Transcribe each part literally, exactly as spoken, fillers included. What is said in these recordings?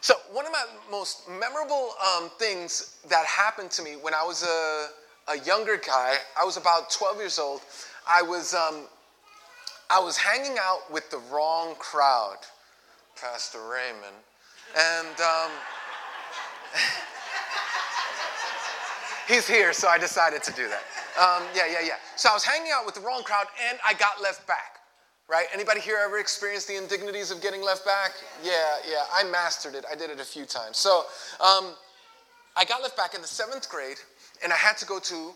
So one of my most memorable um, things that happened to me when I was a, a younger guy, I was about twelve years old. I was um, I was hanging out with the wrong crowd, Pastor Raymond, and um, he's here, so I decided to do that. Um, yeah, yeah, yeah. So I was hanging out with the wrong crowd, and I got left back. Right? Anybody here ever experienced the indignities of getting left back? Yeah, yeah. I mastered it. I did it a few times. So um, I got left back in the seventh grade, and I had to go to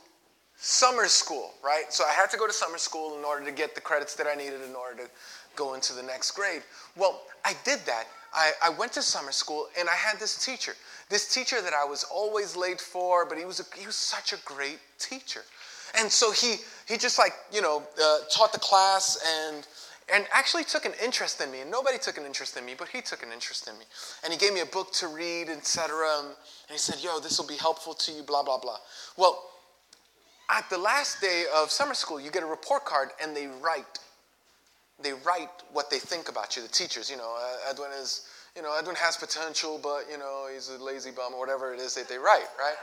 summer school, right? So I had to go to summer school in order to get the credits that I needed in order to go into the next grade. Well, I did that. I, I went to summer school, and I had this teacher. This teacher that I was always late for, but he was a, he was such a great teacher. And so he he just like, you know, uh, taught the class and and actually took an interest in me. And nobody took an interest in me, but he took an interest in me. And he gave me a book to read, et cetera. And he said, yo, this will be helpful to you, blah, blah, blah. Well, at the last day of summer school, you get a report card and they write. They write what they think about you, the teachers. You know, Edwin is, you know, Edwin has potential, but, you know, he's a lazy bum or whatever it is that they write, right?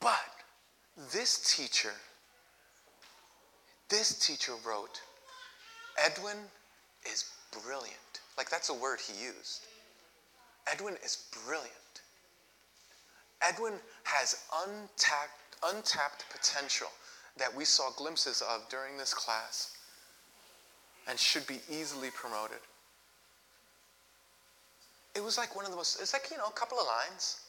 But This teacher, this teacher wrote, Edwin is brilliant. Like, that's a word he used. Edwin is brilliant. Edwin has untapped, untapped potential that we saw glimpses of during this class and should be easily promoted. It was like one of the most, it's like, you know, a couple of lines.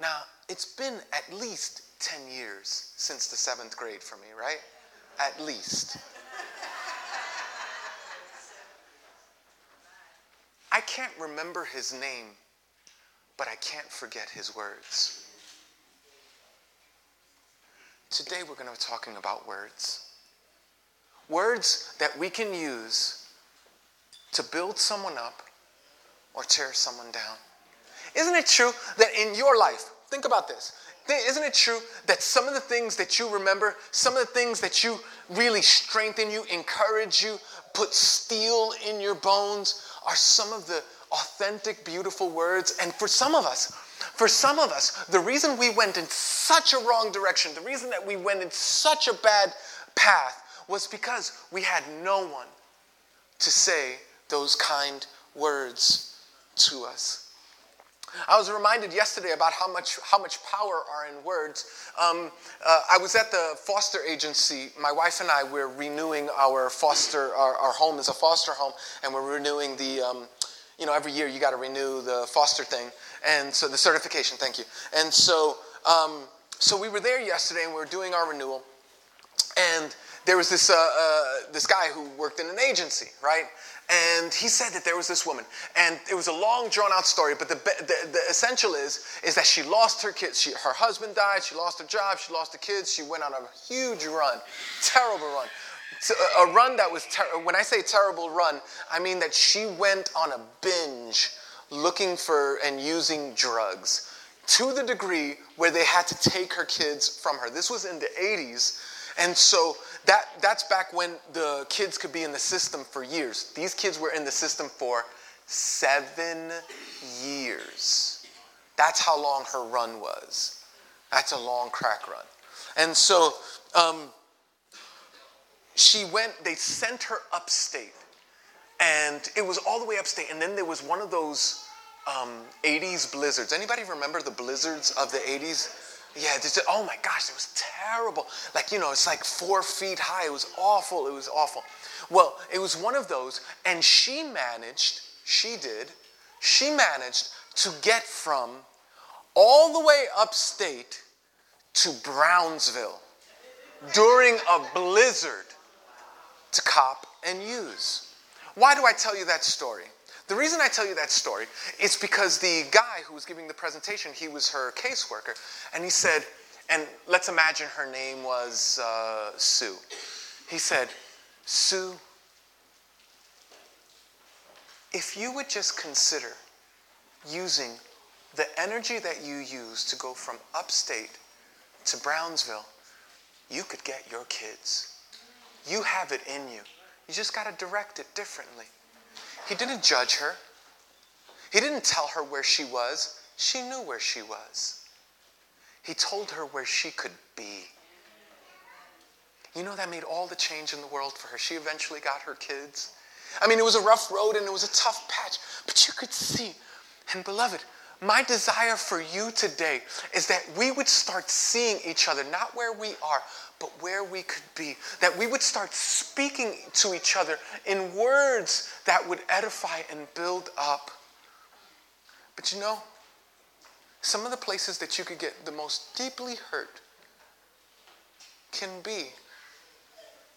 Now, it's been at least ten years since the seventh grade for me, right? At least. I can't remember his name, but I can't forget his words. Today we're going to be talking about words. Words that we can use to build someone up or tear someone down. Isn't it true that in your life, think about this, isn't it true that some of the things that you remember, some of the things that you really strengthen you, encourage you, put steel in your bones, are some of the authentic, beautiful words? And for some of us, for some of us, the reason we went in such a wrong direction, the reason that we went in such a bad path was because we had no one to say those kind words to us. I was reminded yesterday about how much how much power are in words. Um, uh, I was at the foster agency. My wife and I were renewing our foster our, our home is a foster home, and we're renewing the um, you know every year you got to renew the foster thing, and so the certification. Thank you. And so um, so we were there yesterday, and we were doing our renewal, and there was this uh, uh, this guy who worked in an agency, right? And he said that there was this woman, and it was a long, drawn-out story. But the, the the essential is is that she lost her kids. She, her husband died. She lost her job. She lost her kids. She went on a huge run, terrible run, so a, a run that was ter- when I say terrible run, I mean that she went on a binge, looking for and using drugs, to the degree where they had to take her kids from her. This was in the eighties. And so that that's back when the kids could be in the system for years. These kids were in the system for seven years. That's how long her run was. That's a long crack run. And so um, she went, they sent her upstate. And it was all the way upstate. And then there was one of those um, eighties blizzards. Anybody remember the blizzards of the eighties? Yeah, just, oh my gosh, it was terrible. Like, you know, it's like four feet high. It was awful. It was awful. Well, it was one of those, and she managed, she did, she managed to get from all the way upstate to Brownsville during a blizzard to cop and use. Why do I tell you that story? The reason I tell you that story is because the guy who was giving the presentation, he was her caseworker, and he said, and let's imagine her name was uh, Sue. He said, Sue, if you would just consider using the energy that you use to go from upstate to Brownsville, you could get your kids. You have it in you. You just got to direct it differently. He didn't judge her. He didn't tell her where she was. She knew where she was. He told her where she could be. You know, that made all the change in the world for her. She eventually got her kids. I mean, it was a rough road and it was a tough patch, but you could see. And beloved, my desire for you today is that we would start seeing each other, not where we are, but where we could be. That we would start speaking to each other in words that would edify and build up. But you know, some of the places that you could get the most deeply hurt can be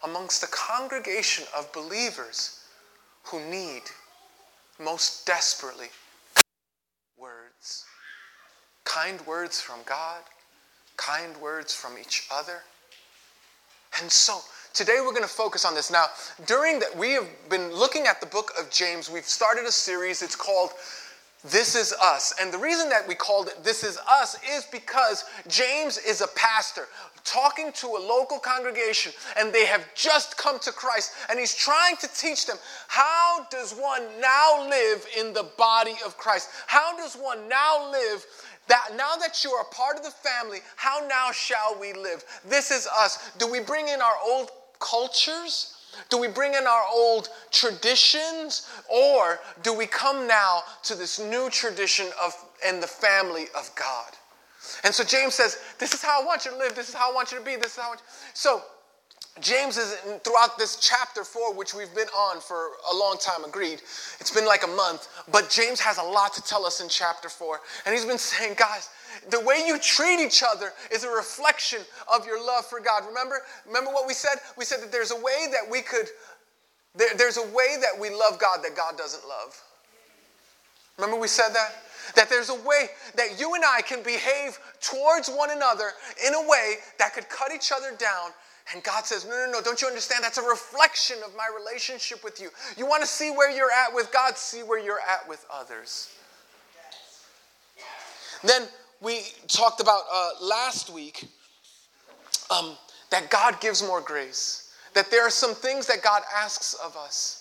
amongst the congregation of believers who need most desperately words. Kind words from God, kind words from each other. And so, today we're going to focus on this. Now, during that, we have been looking at the book of James. We've started a series. It's called This Is Us. And the reason that we called it This Is Us is because James is a pastor talking to a local congregation, and they have just come to Christ, and he's trying to teach them, how does one now live in the body of Christ? How does one now live that now that you are a part of the family, how now shall we live? This is us. Do we bring in our old cultures? Do we bring in our old traditions, or do we come now to this new tradition of and the family of God? And so James says, this is how I want you to live. This is how I want you to be. This is how I want you. So James is, throughout this chapter four, which we've been on for a long time, agreed. It's been like a month, but James has a lot to tell us in chapter four. And he's been saying, guys, the way you treat each other is a reflection of your love for God. Remember, remember what we said? We said that there's a way that we could, there, there's a way that we love God that God doesn't love. Remember we said that? That there's a way that you and I can behave towards one another in a way that could cut each other down. And God says, no, no, no, don't you understand? That's a reflection of my relationship with you. You want to see where you're at with God, see where you're at with others. Then we talked about uh, last week um, that God gives more grace. That there are some things that God asks of us.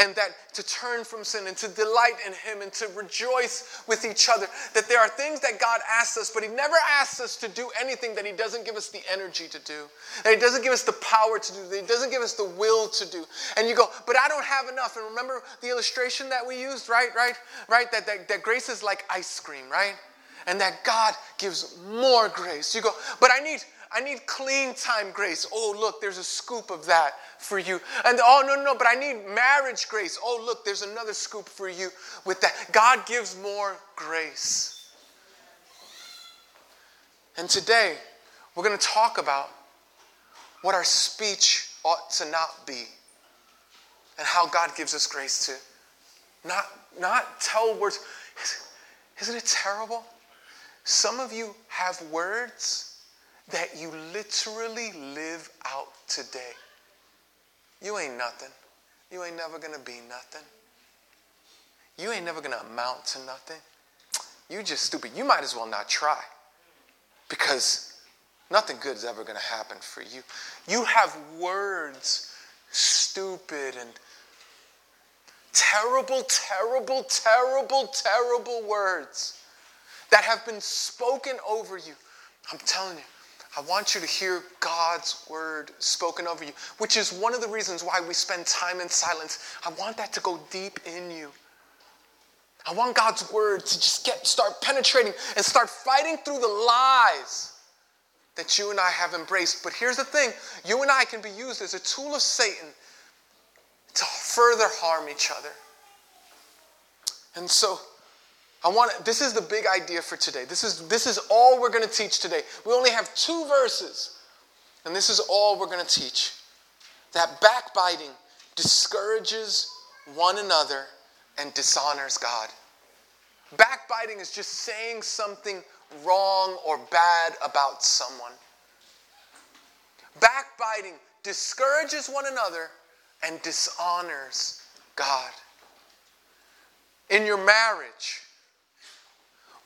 And that to turn from sin and to delight in him and to rejoice with each other. That there are things that God asks us, but he never asks us to do anything that he doesn't give us the energy to do. That he doesn't give us the power to do. That he doesn't give us the will to do. And you go, but I don't have enough. And remember the illustration that we used, right? Right? Right? That, that, that grace is like ice cream, right? And that God gives more grace. You go, but I need... I need clean time grace. Oh, look, there's a scoop of that for you. And oh, no, no, but I need marriage grace. Oh, look, there's another scoop for you with that. God gives more grace. And today, we're going to talk about what our speech ought to not be and how God gives us grace to not, not tell words. Isn't it terrible? Some of you have words that you literally live out today. You ain't nothing. You ain't never going to be nothing. You ain't never going to amount to nothing. You just stupid. You might as well not try, because nothing good is ever going to happen for you. You have words, stupid and terrible, terrible, terrible, terrible words that have been spoken over you. I'm telling you, I want you to hear God's word spoken over you, which is one of the reasons why we spend time in silence. I want that to go deep in you. I want God's word to just get start penetrating and start fighting through the lies that you and I have embraced. But here's the thing. You and I can be used as a tool of Satan to further harm each other. And so I want to, this is the big idea for today. This is this is all we're going to teach today. We only have two verses, and this is all we're going to teach. That backbiting discourages one another and dishonors God. Backbiting is just saying something wrong or bad about someone. Backbiting discourages one another and dishonors God. In your marriage,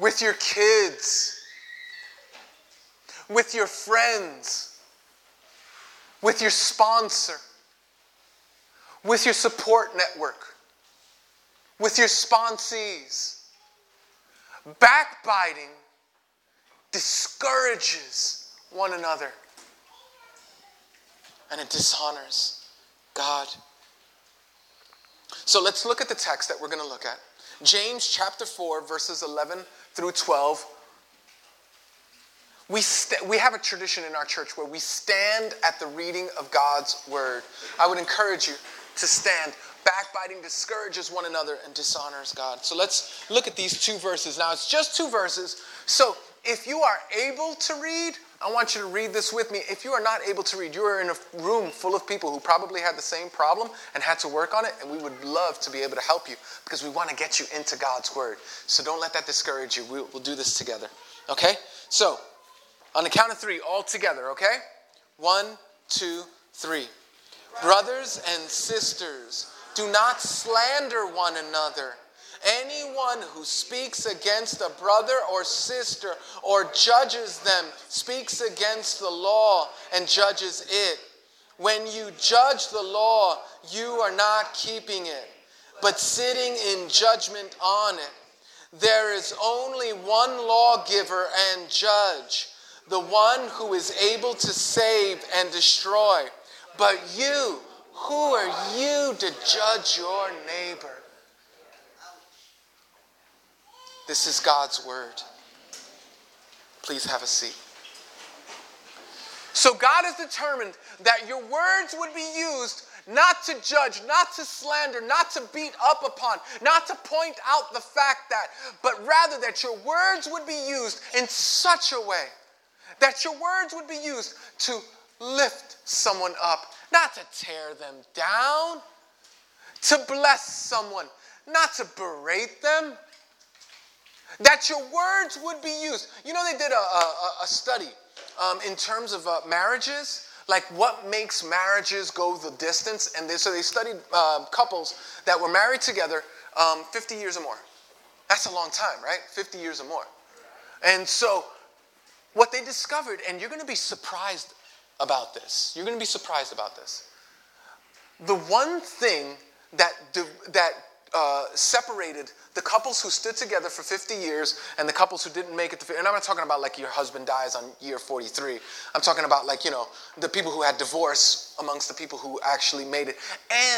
with your kids, with your friends, with your sponsor, with your support network, with your sponsees. Backbiting discourages one another. And it dishonors God. So let's look at the text that we're going to look at. James chapter four, verses eleven through twelve. We st- we have a tradition in our church where we stand at the reading of God's word. I would encourage you to stand. Backbiting discourages one another and dishonors God. So let's look at these two verses. Now, it's just two verses. So if you are able to read, I want you to read this with me. If you are not able to read, you are in a room full of people who probably had the same problem and had to work on it, and we would love to be able to help you because we want to get you into God's word. So don't let that discourage you. We'll, we'll do this together. Okay? So on the count of three, all together, okay? One, two, three. Brothers and sisters, do not slander one another. Anyone who speaks against a brother or sister or judges them speaks against the law and judges it. When you judge the law, you are not keeping it, but sitting in judgment on it. There is only one lawgiver and judge, the one who is able to save and destroy. But you, who are you to judge your neighbor? This is God's word. Please have a seat. So God has determined that your words would be used not to judge, not to slander, not to beat up upon, not to point out the fact that, but rather that your words would be used in such a way that your words would be used to lift someone up, not to tear them down, to bless someone, not to berate them, that your words would be used. You know, they did a, a, a study um, in terms of uh, marriages, like what makes marriages go the distance. And they, so they studied uh, couples that were married together um, fifty years or more. That's a long time, right? fifty years or more. And so what they discovered, and you're going to be surprised about this. You're going to be surprised about this. The one thing that that Uh, separated the couples who stood together for fifty years and the couples who didn't make it to, and I'm not talking about like your husband dies on year forty-three. I'm talking about like, you know, the people who had divorce amongst the people who actually made it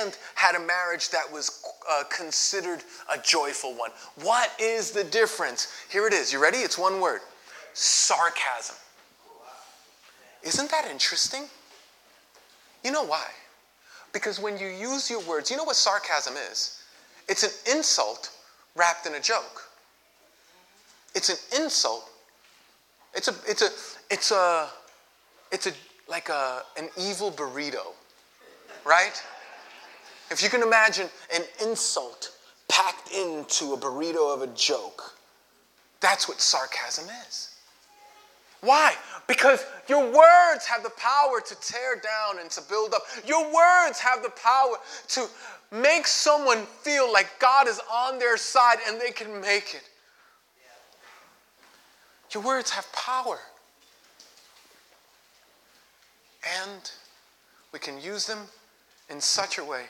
and had a marriage that was uh, considered a joyful one. What is the difference? Here it is. You ready? It's one word. Sarcasm. Isn't that interesting? You know why? Because when you use your words, you know what sarcasm is? It's an insult wrapped in a joke. It's an insult. It's a, it's a, it's a, it's a, like a, an evil burrito, right? If you can imagine an insult packed into a burrito of a joke, that's what sarcasm is. Why? Because your words have the power to tear down and to build up. Your words have the power to make someone feel like God is on their side and they can make it. Your words have power. And we can use them in such a way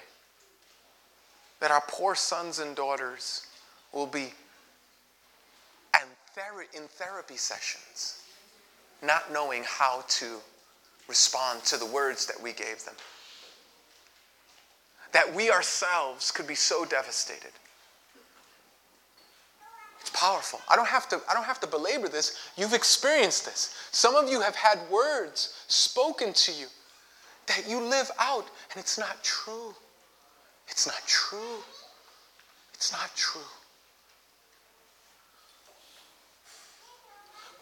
that our poor sons and daughters will be in therapy sessions, not knowing how to respond to the words that we gave them. That we ourselves could be so devastated. It's powerful. I don't have to, I don't have to belabor this. You've experienced this. Some of you have had words spoken to you that you live out, and it's not true. It's not true. It's not true.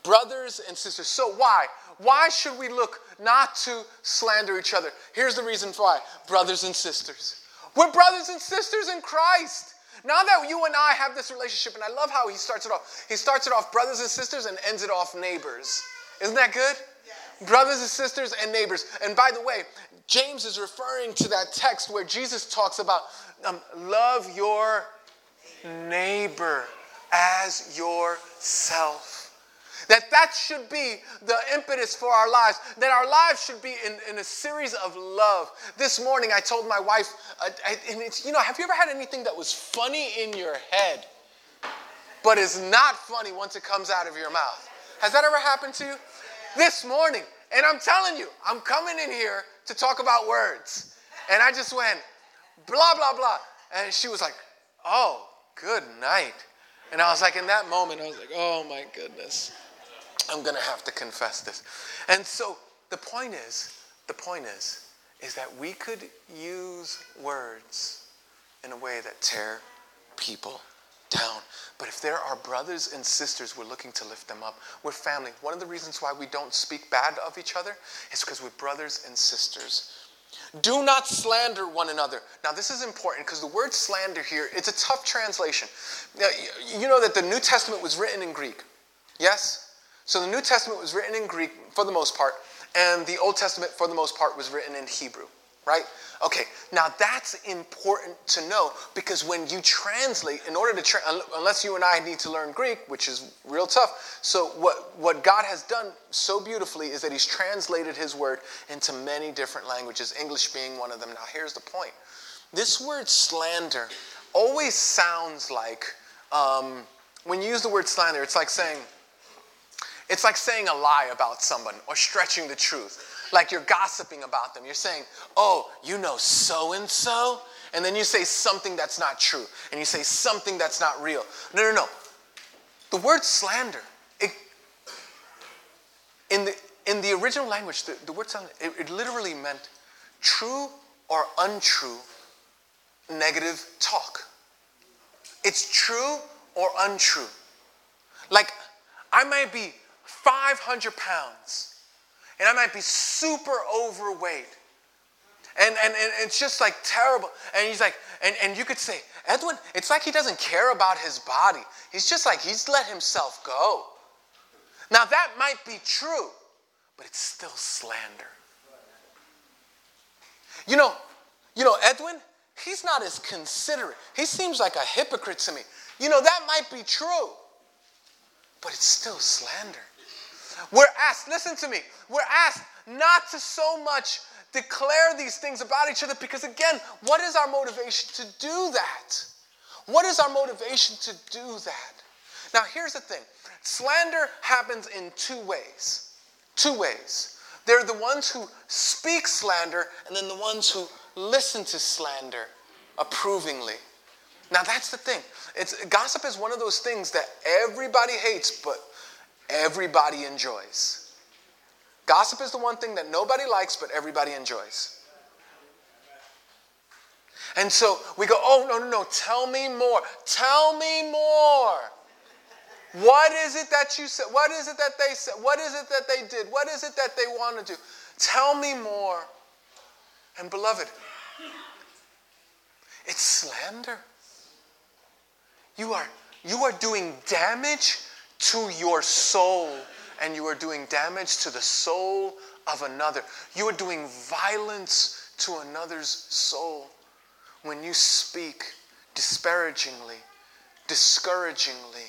Brothers and sisters. So why? Why should we look not to slander each other? Here's the reason why. Brothers and sisters. We're brothers and sisters in Christ. Now that you and I have this relationship, and I love how he starts it off. He starts it off brothers and sisters and ends it off neighbors. Isn't that good? Yes. Brothers and sisters and neighbors. And by the way, James is referring to that text where Jesus talks about um, love your neighbor as yourself. That that should be the impetus for our lives. That our lives should be in, in a series of love. This morning I told my wife, uh, I, and it's, you know, have you ever had anything that was funny in your head, but is not funny once it comes out of your mouth? Has that ever happened to you? This morning, and I'm telling you, I'm coming in here to talk about words. And I just went, blah, blah, blah. And she was like, oh, good night. And I was like, in that moment, I was like, oh my goodness. I'm going to have to confess this. And so the point is, the point is, is that we could use words in a way that tear people down. But if there are brothers and sisters, we're looking to lift them up. We're family. One of the reasons why we don't speak bad of each other is because we're brothers and sisters. Do not slander one another. Now, this is important because the word slander here, it's a tough translation. Now, you know that the New Testament was written in Greek. Yes? So the New Testament was written in Greek for the most part, and the Old Testament for the most part was written in Hebrew, right? Okay, now that's important to know because when you translate, in order to, tra- unless you and I need to learn Greek, which is real tough, so what, what God has done so beautifully is that he's translated his word into many different languages, English being one of them. Now here's the point. This word slander always sounds like, um, when you use the word slander, it's like saying, It's like saying a lie about someone or stretching the truth. Like you're gossiping about them. You're saying, oh, you know so-and-so? And then you say something that's not true. And you say something that's not real. No, no, no. The word slander, it, in the in the original language, the, the word slander, it, it literally meant true or untrue negative talk. It's true or untrue. Like, I might be five hundred pounds, and I might be super overweight, and, and, and it's just like terrible, and he's like, and, and you could say, Edwin, it's like he doesn't care about his body, he's just like, he's let himself go. Now that might be true, but it's still slander. You know, you know, Edwin, he's not as considerate, he seems like a hypocrite to me. You know, that might be true, but it's still slander. We're asked, listen to me, we're asked not to so much declare these things about each other because, again, what is our motivation to do that? What is our motivation to do that? Now, here's the thing. Slander happens in two ways. Two ways. There are the ones who speak slander and then the ones who listen to slander approvingly. Now, that's the thing. It's, gossip is one of those things that everybody hates, but everybody enjoys. Gossip is the one thing that nobody likes, but everybody enjoys. And so we go, oh, no, no, no, tell me more. Tell me more. What is it that you said? What is it that they said? What is it that they did? What is it that they want to do? Tell me more. And beloved, it's slander. You are, you are doing damage to your soul, and you are doing damage to the soul of another. You are doing violence to another's soul when you speak disparagingly, discouragingly,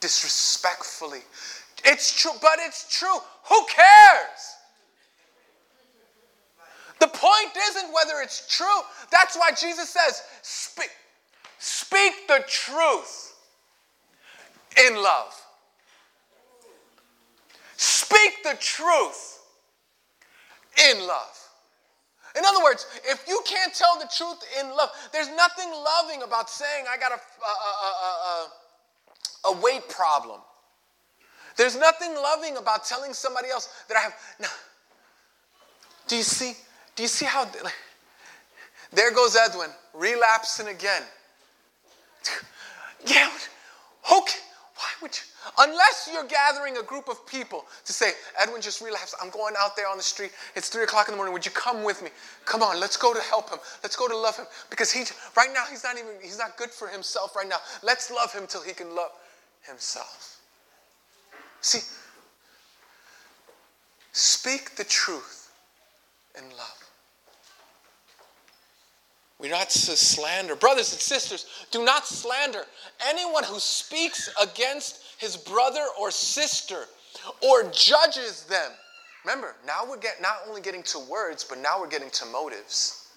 disrespectfully. It's true, but it's true. Who cares? The point isn't whether it's true. That's why Jesus says, speak. Speak the truth in love. Speak the truth in love. In other words, if you can't tell the truth in love, there's nothing loving about saying I got a, a, a, a, a weight problem. There's nothing loving about telling somebody else that I have. No. Do you see? Do you see how? Like, there goes Edwin, relapsing again. Yeah, who, why would you? Unless you're gathering a group of people to say, Edwin just relapsed. I'm going out there on the street. It's three o'clock in the morning. Would you come with me? Come on, let's go to help him. Let's go to love him because he right now he's not even he's not good for himself right now. Let's love him till he can love himself. See, speak the truth in love. We're not to slander. Brothers and sisters, do not slander. Anyone who speaks against his brother or sister or judges them. Remember, now we're get, not only getting to words, but now we're getting to motives.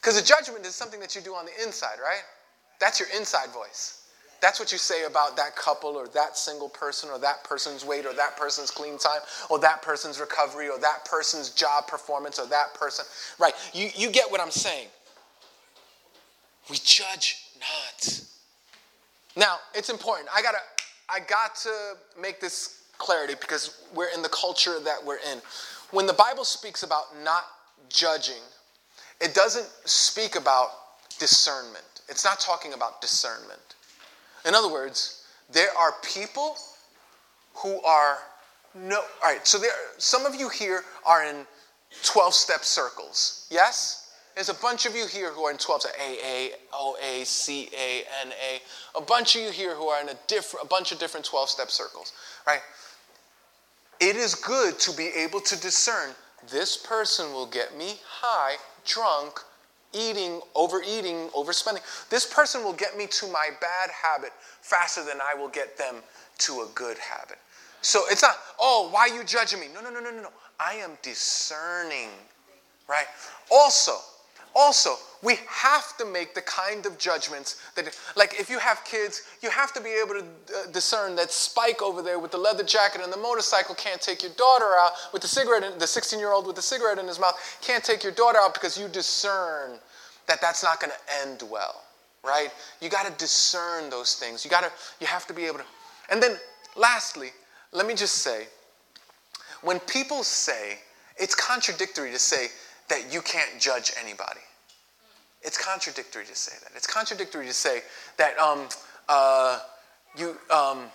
Because a judgment is something that you do on the inside, right? That's your inside voice. That's what you say about that couple or that single person or that person's weight or that person's clean time or that person's recovery or that person's job performance or that person. Right, you, you get what I'm saying. We judge not. Now, it's important. I gotta, I got to make this clarity, because we're in the culture that we're in. When the Bible speaks about not judging, it doesn't speak about discernment. It's not talking about discernment. In other words, there are people who are no. All right, so there. Some of you here are in twelve-step circles. Yes, there's a bunch of you here who are in twelve-step. A A, O A, C A, N A. A bunch of you here who are in a different, a bunch of different twelve-step circles. Right. It is good to be able to discern, this person will get me high, drunk, eating, overeating, overspending. This person will get me to my bad habit faster than I will get them to a good habit. So it's not, oh, why are you judging me? No, no, no, no, no, no. I am discerning, right? Also, also, we have to make the kind of judgments that, like if you have kids, you have to be able to discern that Spike over there with the leather jacket and the motorcycle can't take your daughter out with the cigarette, in, the sixteen-year-old with the cigarette in his mouth can't take your daughter out, because you discern that that's not going to end well, right? You got to discern those things. You got to, you have to be able to. And then lastly, let me just say, when people say, it's contradictory to say that you can't judge anybody. It's contradictory to say that. It's contradictory to say that um, uh, you um,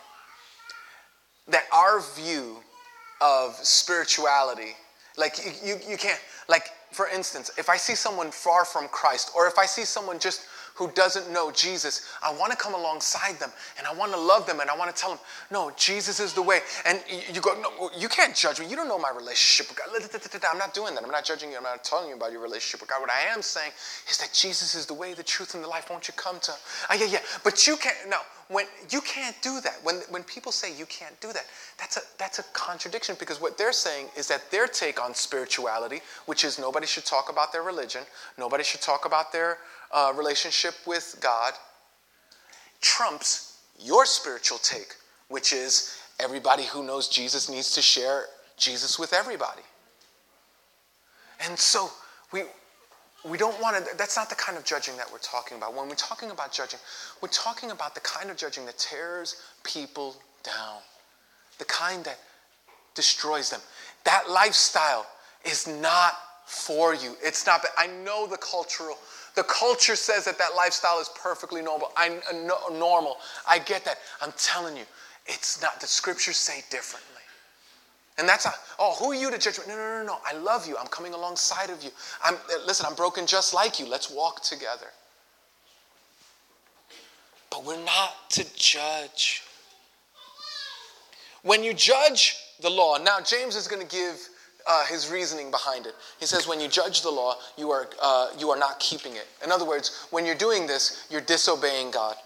that our view of spirituality, like you, you, you can't, like for instance, if I see someone far from Christ, or if I see someone just who doesn't know Jesus, I want to come alongside them and I want to love them and I want to tell them, no, Jesus is the way. And you go, no, you can't judge me. You don't know my relationship with God. I'm not doing that. I'm not judging you. I'm not telling you about your relationship with God. What I am saying is that Jesus is the way, the truth, and the life. Won't you come to him? Oh, yeah, yeah. But you can't, no, when you can't do that. When when people say you can't do that, that's a that's a contradiction, because what they're saying is that their take on spirituality, which is nobody should talk about their religion, nobody should talk about their Uh, relationship with God, trumps your spiritual take, which is everybody who knows Jesus needs to share Jesus with everybody. And so we we don't want to, that's not the kind of judging that we're talking about. When we're talking about judging, we're talking about the kind of judging that tears people down, the kind that destroys them. That lifestyle is not for you. It's not, I know the cultural The culture says that that lifestyle is perfectly normal. I, uh, no, normal. I get that. I'm telling you, it's not. The scriptures say differently. And that's not, oh, who are you to judge me? No, no, no, no. I love you. I'm coming alongside of you. I'm Listen, I'm broken just like you. Let's walk together. But we're not to judge. When you judge the law, now James is going to give Uh, his reasoning behind it. He says, when you judge the law, you are uh, you are not keeping it. In other words, when you're doing this, you're disobeying God.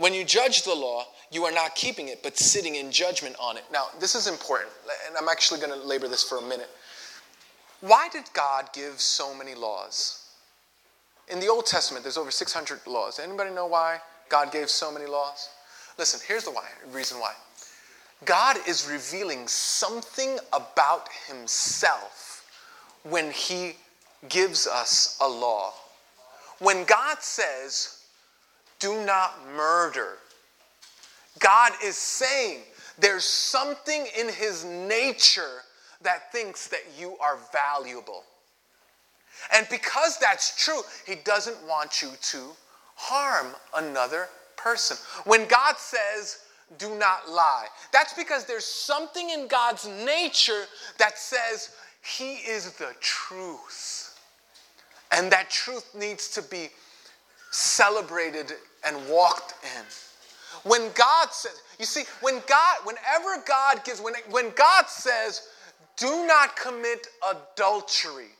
When you judge the law, you are not keeping it, but sitting in judgment on it. Now, this is important, and I'm actually going to labor this for a minute. Why did God give so many laws? In the Old Testament, there's over six hundred laws. Anybody know why God gave so many laws? Listen, here's the why, reason why. God is revealing something about himself when he gives us a law. When God says, do not murder, God is saying there's something in his nature that thinks that you are valuable. And because that's true, he doesn't want you to harm another person. When God says, do not lie, that's because there's something in God's nature that says he is the truth. And that truth needs to be celebrated and walked in. When God says, you see, when God, whenever God gives, when, when God says, do not commit adultery,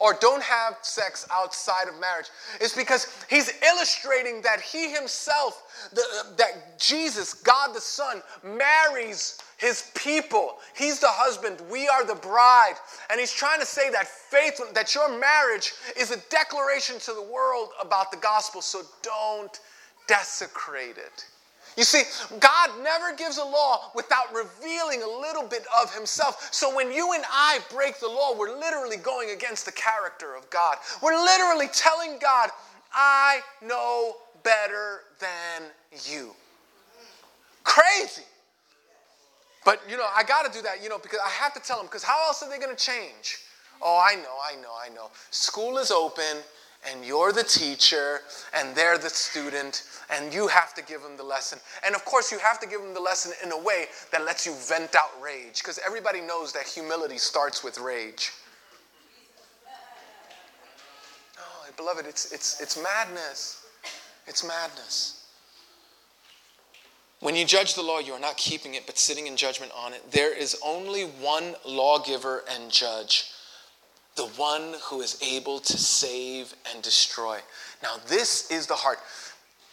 or don't have sex outside of marriage, is because he's illustrating that he himself, the, that Jesus, God the Son, marries his people. He's the husband. We are the bride. And he's trying to say that faith, that your marriage is a declaration to the world about the gospel, so don't desecrate it. You see, God never gives a law without revealing a little bit of himself. So when you and I break the law, we're literally going against the character of God. We're literally telling God, I know better than you. Crazy. But, you know, I got to do that, you know, because I have to tell them, because how else are they going to change? Oh, I know, I know, I know. School is open. And you're the teacher, and they're the student, and you have to give them the lesson. And of course, you have to give them the lesson in a way that lets you vent out rage, because everybody knows that humility starts with rage. Oh, beloved, it's it's it's madness. It's madness. When you judge the law, you are not keeping it, but sitting in judgment on it. There is only one lawgiver and judge, the one who is able to save and destroy. Now, this is the heart.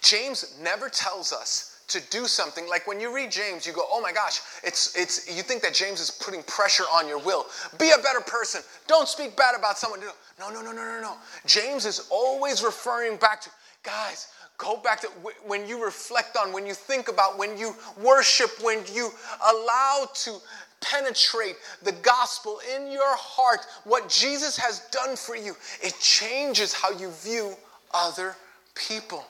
James never tells us to do something. Like when you read James, you go, oh my gosh, it's it's. You think that James is putting pressure on your will. Be a better person. Don't speak bad about someone. No, no, no, no, no, no. James is always referring back to, guys, go back to when you reflect on, when you think about, when you worship, when you allow to penetrate the gospel in your heart, what Jesus has done for you. It changes how you view other people.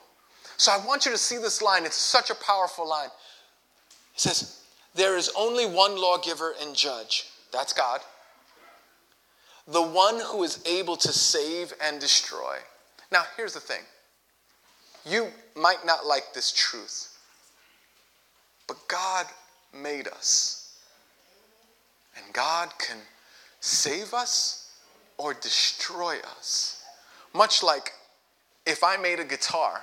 So I want you to see this line. It's such a powerful line. It says, there is only one lawgiver and judge. That's God. The one who is able to save and destroy. Now, here's the thing. You might not like this truth, but God made us. And God can save us or destroy us. Much like if I made a guitar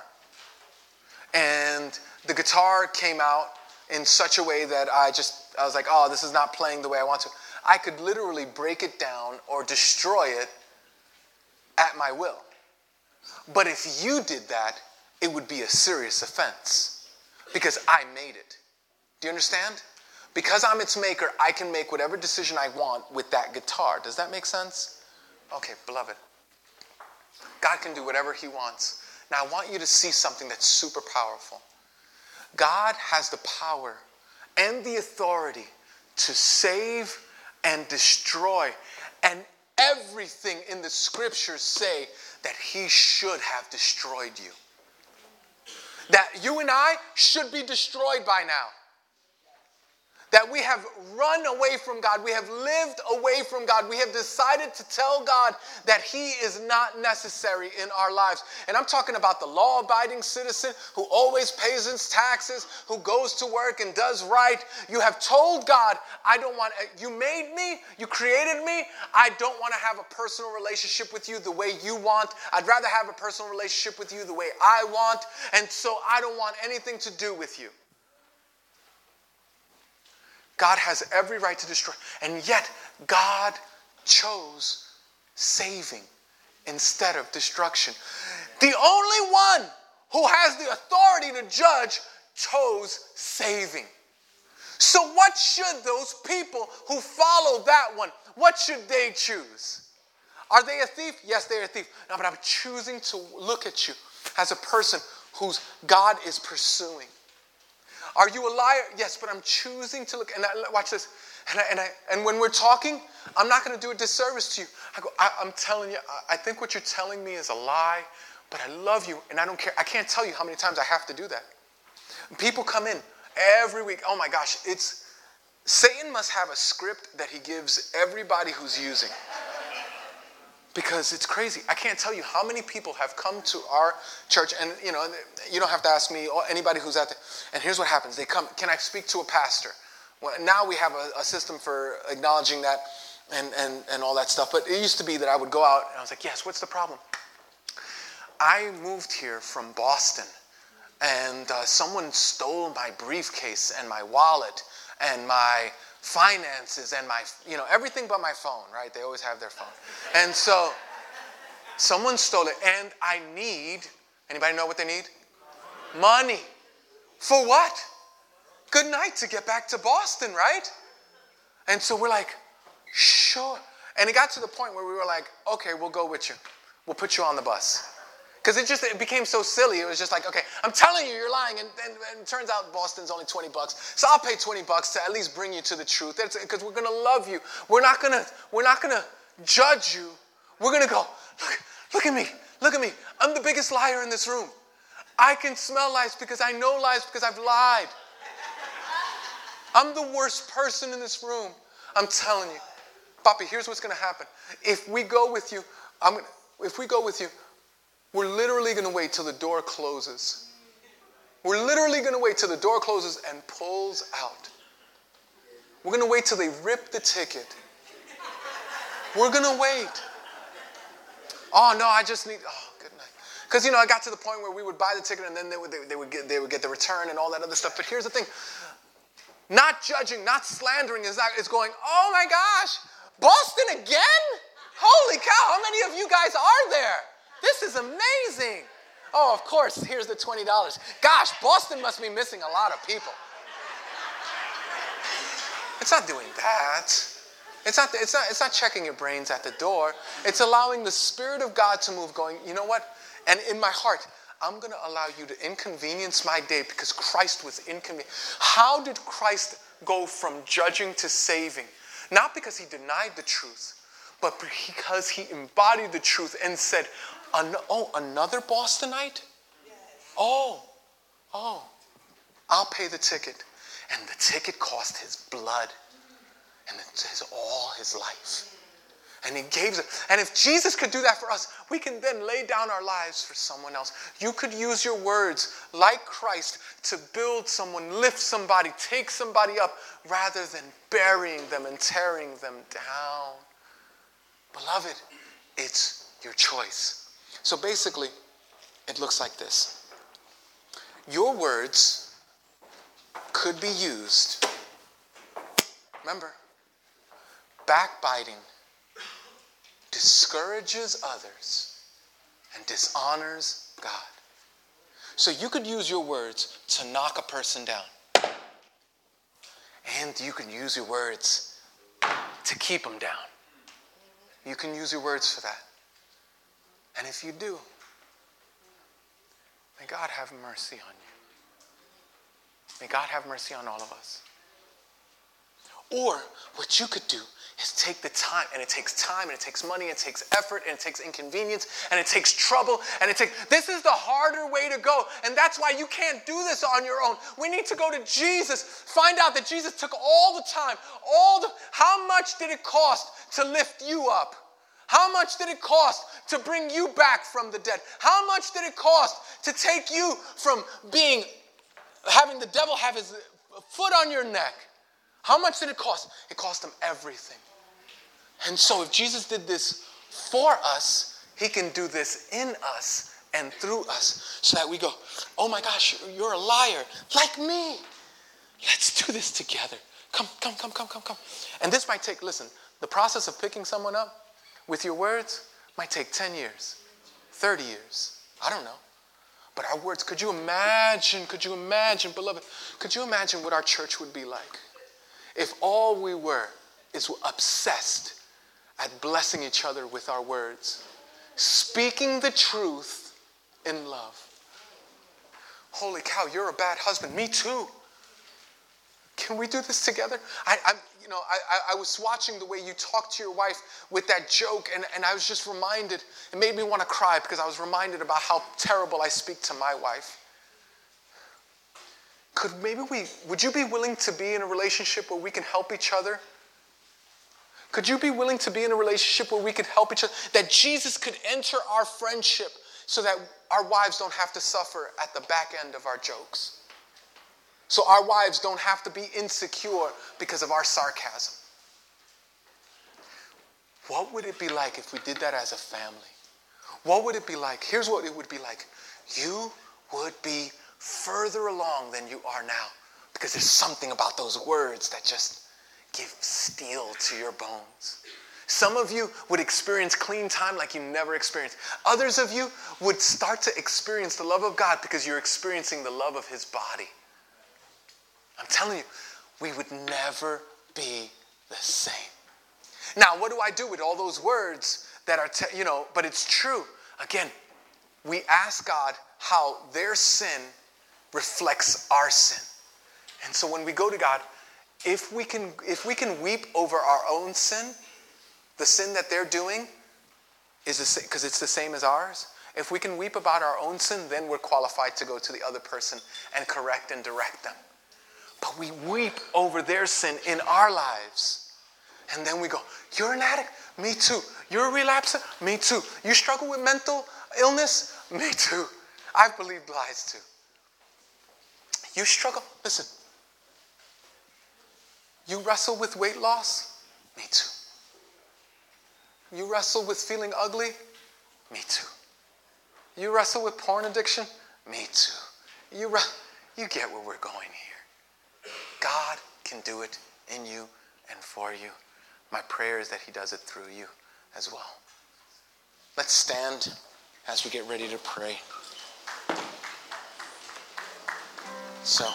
and the guitar came out in such a way that I just, I was like, oh, this is not playing the way I want to. I could literally break it down or destroy it at my will. But if you did that, it would be a serious offense because I made it. Do you understand? Because I'm its maker, I can make whatever decision I want with that guitar. Does that make sense? Okay, beloved. God can do whatever he wants. Now I want you to see something that's super powerful. God has the power and the authority to save and destroy. And everything in the scriptures say that he should have destroyed you. That you and I should be destroyed by now. That we have run away from God. We have lived away from God. We have decided to tell God that he is not necessary in our lives. And I'm talking about the law-abiding citizen who always pays his taxes, who goes to work and does right. You have told God, I don't want, you made me, you created me. I don't want to have a personal relationship with you the way you want. I'd rather have a personal relationship with you the way I want. And so I don't want anything to do with you. God has every right to destroy. And yet, God chose saving instead of destruction. The only one who has the authority to judge chose saving. So what should those people who follow that one, what should they choose? Are they a thief? Yes, they're a thief. No, but I'm choosing to look at you as a person whose God is pursuing. Are you a liar? Yes, but I'm choosing to look. And I, watch this. And I, and I, and when we're talking, I'm not going to do a disservice to you. I go, I, I'm telling you, I, I think what you're telling me is a lie, but I love you, and I don't care. I can't tell you how many times I have to do that. People come in every week. Oh, my gosh. It's Satan must have a script that he gives everybody who's using. Because it's crazy. I can't tell you how many people have come to our church, and you know, you don't have to ask me or anybody who's out there. And here's what happens: they come. Can I speak to a pastor? Well, now we have a, a system for acknowledging that, and and and all that stuff. But it used to be that I would go out and I was like, yes, what's the problem? I moved here from Boston, and uh, someone stole my briefcase and my wallet and my finances and my, you know, everything but my phone, right? They always have their phone. And so Someone stole it, and I need, anybody know what they need? Money. For what? Good night, to get back to Boston, right? And so we're like, sure. And it got to the point where we were like, okay, we'll go with you. We'll put you on the bus. Because it just, it became so silly. It was just like, okay, I'm telling you, you're lying. And, and, and it turns out Boston's only twenty bucks. So I'll pay twenty bucks to at least bring you to the truth. Because we're going to love you. We're not going to, we're not going to judge you. We're going to go, look, look at me. Look at me. I'm the biggest liar in this room. I can smell lies because I know lies because I've lied. I'm the worst person in this room. I'm telling you. Papi, here's what's going to happen. If we go with you, I'm gonna, if we go with you, we're literally going to wait till the door closes. We're literally going to wait till the door closes and pulls out. We're going to wait till they rip the ticket. We're going to wait. Oh, no, I just need, oh, good night. Because, you know, I got to the point where we would buy the ticket and then they would, they, they would get, they would get the return and all that other stuff. But here's the thing. Not judging, not slandering is not, it's going, oh, my gosh, Boston again? Holy cow, how many of you guys are there? This is amazing. Oh, of course, here's the twenty dollars. Gosh, Boston must be missing a lot of people. It's not doing that. It's not, it's not, it's not checking your brains at the door. It's allowing the Spirit of God to move, going, you know what? And in my heart, I'm going to allow you to inconvenience my day because Christ was inconvenient. How did Christ go from judging to saving? Not because he denied the truth, but because he embodied the truth and said, oh, another Bostonite? Yes. Oh, oh, I'll pay the ticket. And the ticket cost his blood and his, all his life. And he gave it. And if Jesus could do that for us, we can then lay down our lives for someone else. You could use your words like Christ to build someone, lift somebody, take somebody up, rather than burying them and tearing them down. Beloved, it's your choice. So basically, it looks like this. Your words could be used, remember, backbiting discourages others and dishonors God. So you could use your words to knock a person down. And you can use your words to keep them down. You can use your words for that. And if you do, may God have mercy on you. May God have mercy on all of us. Or what you could do is take the time, and it takes time, and it takes money, and it takes effort, and it takes inconvenience, and it takes trouble, and it takes, this is the harder way to go, and that's why you can't do this on your own. We need to go to Jesus, find out that Jesus took all the time, all the, how much did it cost to lift you up? How much did it cost to bring you back from the dead? How much did it cost to take you from being, having the devil have his foot on your neck? How much did it cost? It cost him everything. And so if Jesus did this for us, he can do this in us and through us so that we go, oh my gosh, you're a liar, like me. Let's do this together. Come, come, come, come, come, come. And this might take, listen, the process of picking someone up with your words might take ten years, thirty years. I don't know. But our words, could you imagine, could you imagine, beloved, could you imagine what our church would be like? If all we were is obsessed at blessing each other with our words, speaking the truth in love. Holy cow, you're a bad husband. Me too. Can we do this together? I, I'm, you know, I, I was watching the way you talked to your wife with that joke, and, and I was just reminded. It made me want to cry because I was reminded about how terrible I speak to my wife. Could maybe we, would you be willing to be in a relationship where we can help each other? Could you be willing to be in a relationship where we could help each other? That Jesus could enter our friendship so that our wives don't have to suffer at the back end of our jokes. So our wives don't have to be insecure because of our sarcasm. What would it be like if we did that as a family? What would it be like? Here's what it would be like. You would be further along than you are now because there's something about those words that just give steel to your bones, Some of you would experience clean time like you never experienced. Others of you would start to experience the love of God because you're experiencing the love of his body. I'm telling you, we would never be the same. Now, what do I do with all those words that are, te- you know, but it's true. Again, we ask God how their sin reflects our sin. And so when we go to God, if we can, if we can weep over our own sin, the sin that they're doing is the same, because it's the same as ours. If we can weep about our own sin, then we're qualified to go to the other person and correct and direct them. But we weep over their sin in our lives. And then we go, you're an addict? Me too. You're a relapser? Me too. You struggle with mental illness? Me too. I've believed lies too. You struggle? Listen. You wrestle with weight loss? Me too. You wrestle with feeling ugly? Me too. You wrestle with porn addiction? Me too. You re- you get where we're going here. God can do it in you and for you. My prayer is that he does it through you as well. Let's stand as we get ready to pray. So,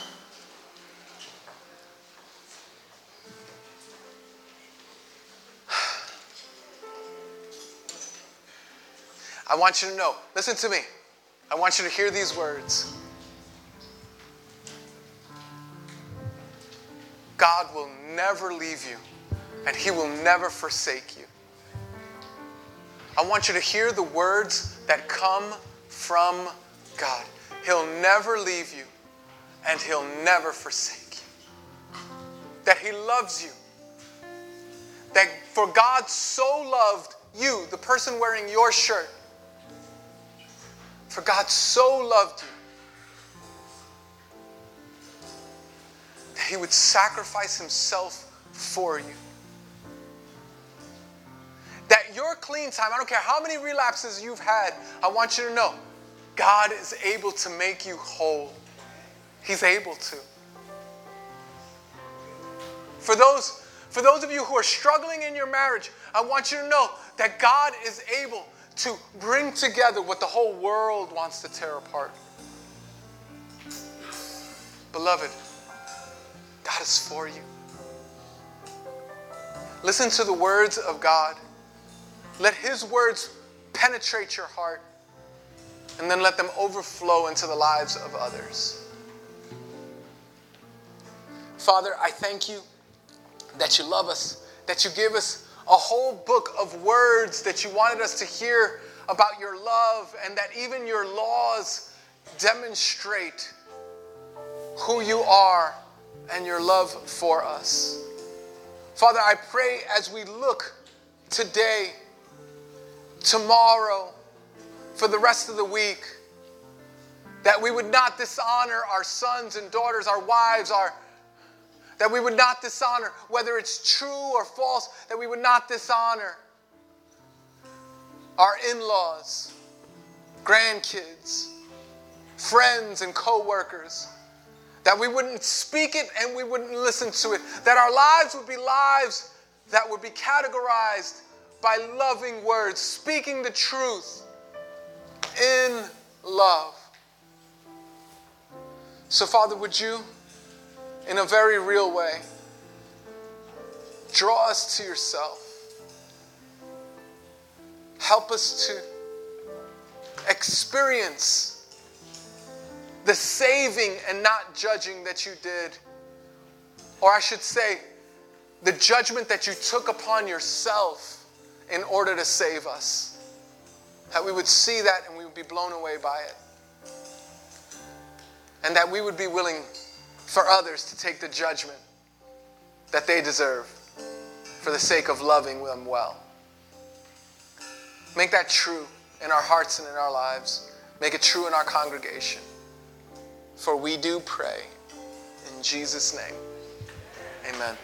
I want you to know, listen to me. I want you to hear these words. God will never leave you, and he will never forsake you. I want you to hear the words that come from God. He'll never leave you, and he'll never forsake you. That he loves you. That for God so loved you, the person wearing your shirt, for God so loved you that he would sacrifice himself for you. That your clean time, I don't care how many relapses you've had, I want you to know, God is able to make you whole. He's able to. For those, for those of you who are struggling in your marriage, I want you to know that God is able to bring together what the whole world wants to tear apart. Beloved, God is for you. Listen to the words of God. Let his words penetrate your heart, and then let them overflow into the lives of others. Father, I thank you that you love us, that you give us a whole book of words that you wanted us to hear about your love, and that even your laws demonstrate who you are and your love for us. Father, I pray as we look today, tomorrow, for the rest of the week, that we would not dishonor our sons and daughters, our wives, our that we would not dishonor, whether it's true or false, that we would not dishonor our in-laws, grandkids, friends and co-workers, that we wouldn't speak it and we wouldn't listen to it, that our lives would be lives that would be categorized by loving words, speaking the truth in love. So, Father, would you, in a very real way, draw us to yourself. Help us to experience the saving and not judging that you did. Or I should say, the judgment that you took upon yourself in order to save us. That we would see that and we would be blown away by it. And that we would be willing for others to take the judgment that they deserve for the sake of loving them well. Make that true in our hearts and in our lives. Make it true in our congregation. For we do pray in Jesus' name. Amen.